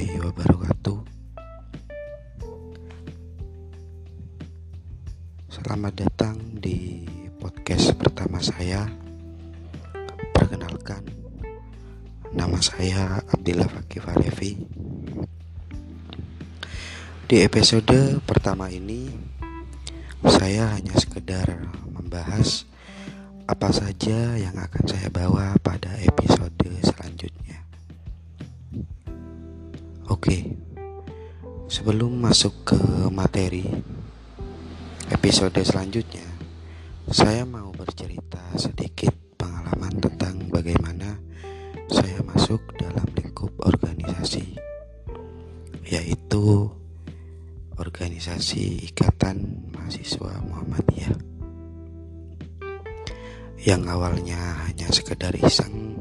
warahmatullahi wabarakatuh. Selamat datang di podcast pertama saya. Perkenalkan, nama saya Abdillah Fakifarefi. Di episode pertama ini, saya hanya sekedar membahas apa saja yang akan saya bawa pada episode selanjutnya. Oke, sebelum masuk ke materi episode selanjutnya, saya mau bercerita sedikit pengalaman tentang bagaimana saya masuk dalam lingkup organisasi, yaitu organisasi Ikatan Mahasiswa Muhammadiyah, yang awalnya hanya sekedar iseng,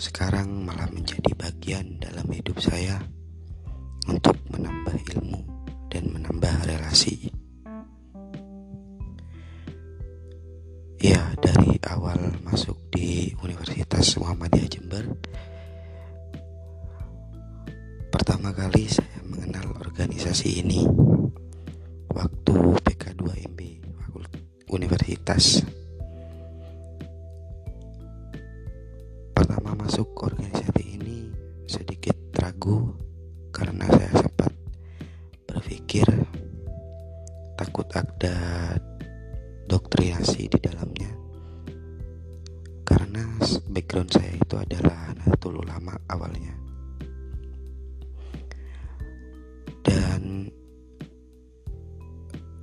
sekarang malah menjadi bagian dalam hidup saya untuk menambah ilmu dan menambah relasi. Ya, dari awal masuk di Universitas Muhammadiyah Jember, pertama kali saya mengenal organisasi ini waktu PK2MB Universitas. Pertama masuk organisasi ini sedikit ragu karena saya sempat berpikir takut ada doktrinasi di dalamnya, karena background saya itu adalah Nahdlatul Ulama awalnya. Dan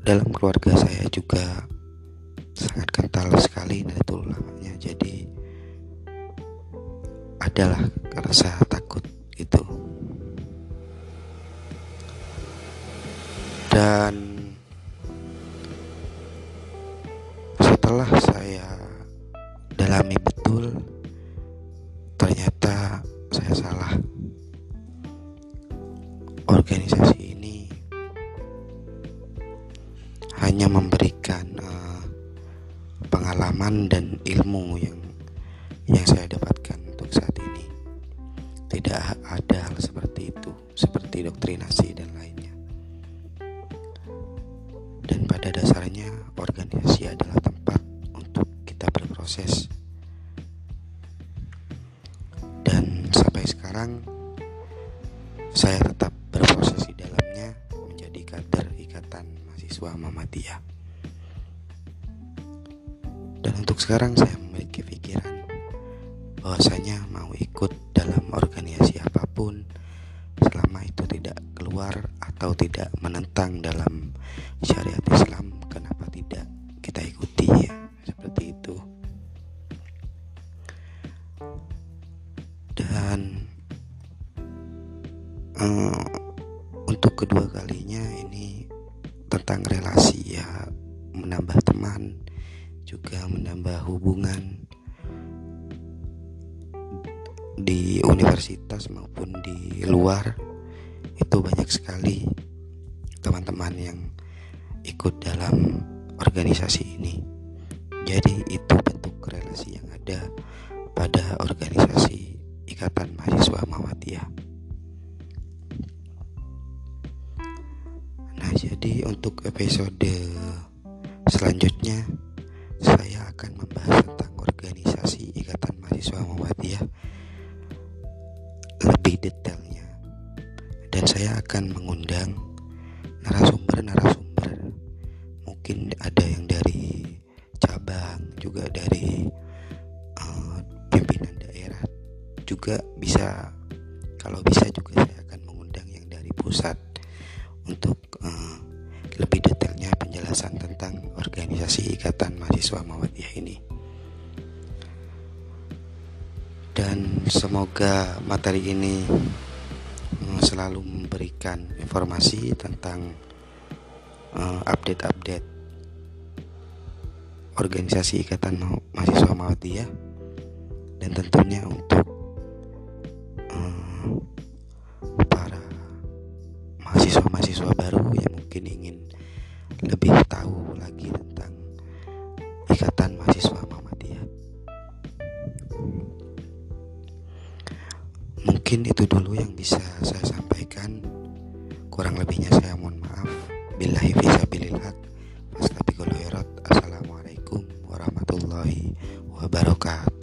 dalam keluarga saya juga sangat kental sekali Nahdlatul Ulamanya, jadi adalah rasa takut itu. Dan setelah saya dalami betul, ternyata saya salah. Organisasi ini hanya memberikan pengalaman dan ilmu yang saya dapatkan untuk saat ini. Tidak ada hal seperti itu, seperti doktrinasi dan lainnya. Dan pada dasarnya organisasi adalah tempat untuk kita berproses. Dan sampai sekarang saya tetap berproses di dalamnya, menjadi kader Ikatan Mahasiswa Muhammadiyah. Dan untuk sekarang saya memiliki pikiran bahwasanya mau ikut dalam organisasi apapun selama itu tidak keluar atau tidak menentang dalam syariat Islam, kenapa tidak kita ikuti, ya, seperti itu. Dan untuk kedua kalinya ini tentang relasi, ya, menambah teman, juga menambah hubungan di universitas maupun di luar. Itu banyak sekali teman-teman yang ikut dalam organisasi ini. Jadi itu bentuk relasi yang ada pada organisasi Ikatan Mahasiswa Muhammadiyah. Nah, jadi untuk episode selanjutnya saya akan membahas tentang organisasi Ikatan Mahasiswa Muhammadiyah lebih detailnya, dan saya akan mengundang narasumber, mungkin ada yang dari cabang, juga dari pimpinan daerah, juga bisa, kalau bisa juga saya akan mengundang yang dari pusat untuk lebih detailnya penjelasan tentang organisasi Ikatan Mahasiswa Muhammadiyah ini. Dan semoga materi ini selalu memberikan informasi tentang update-update organisasi Ikatan Mahasiswa Muhammadiyah, dan tentunya untuk para mahasiswa-mahasiswa baru yang mungkin ingin lebih tahu lagi tentang Ikatan Mahasiswa Muhammadiyah. Mungkin itu dulu yang bisa saya sampaikan. Kurang lebihnya saya mohon maaf. Billahi fisabilillah. Assalamualaikum warahmatullahi wabarakatuh.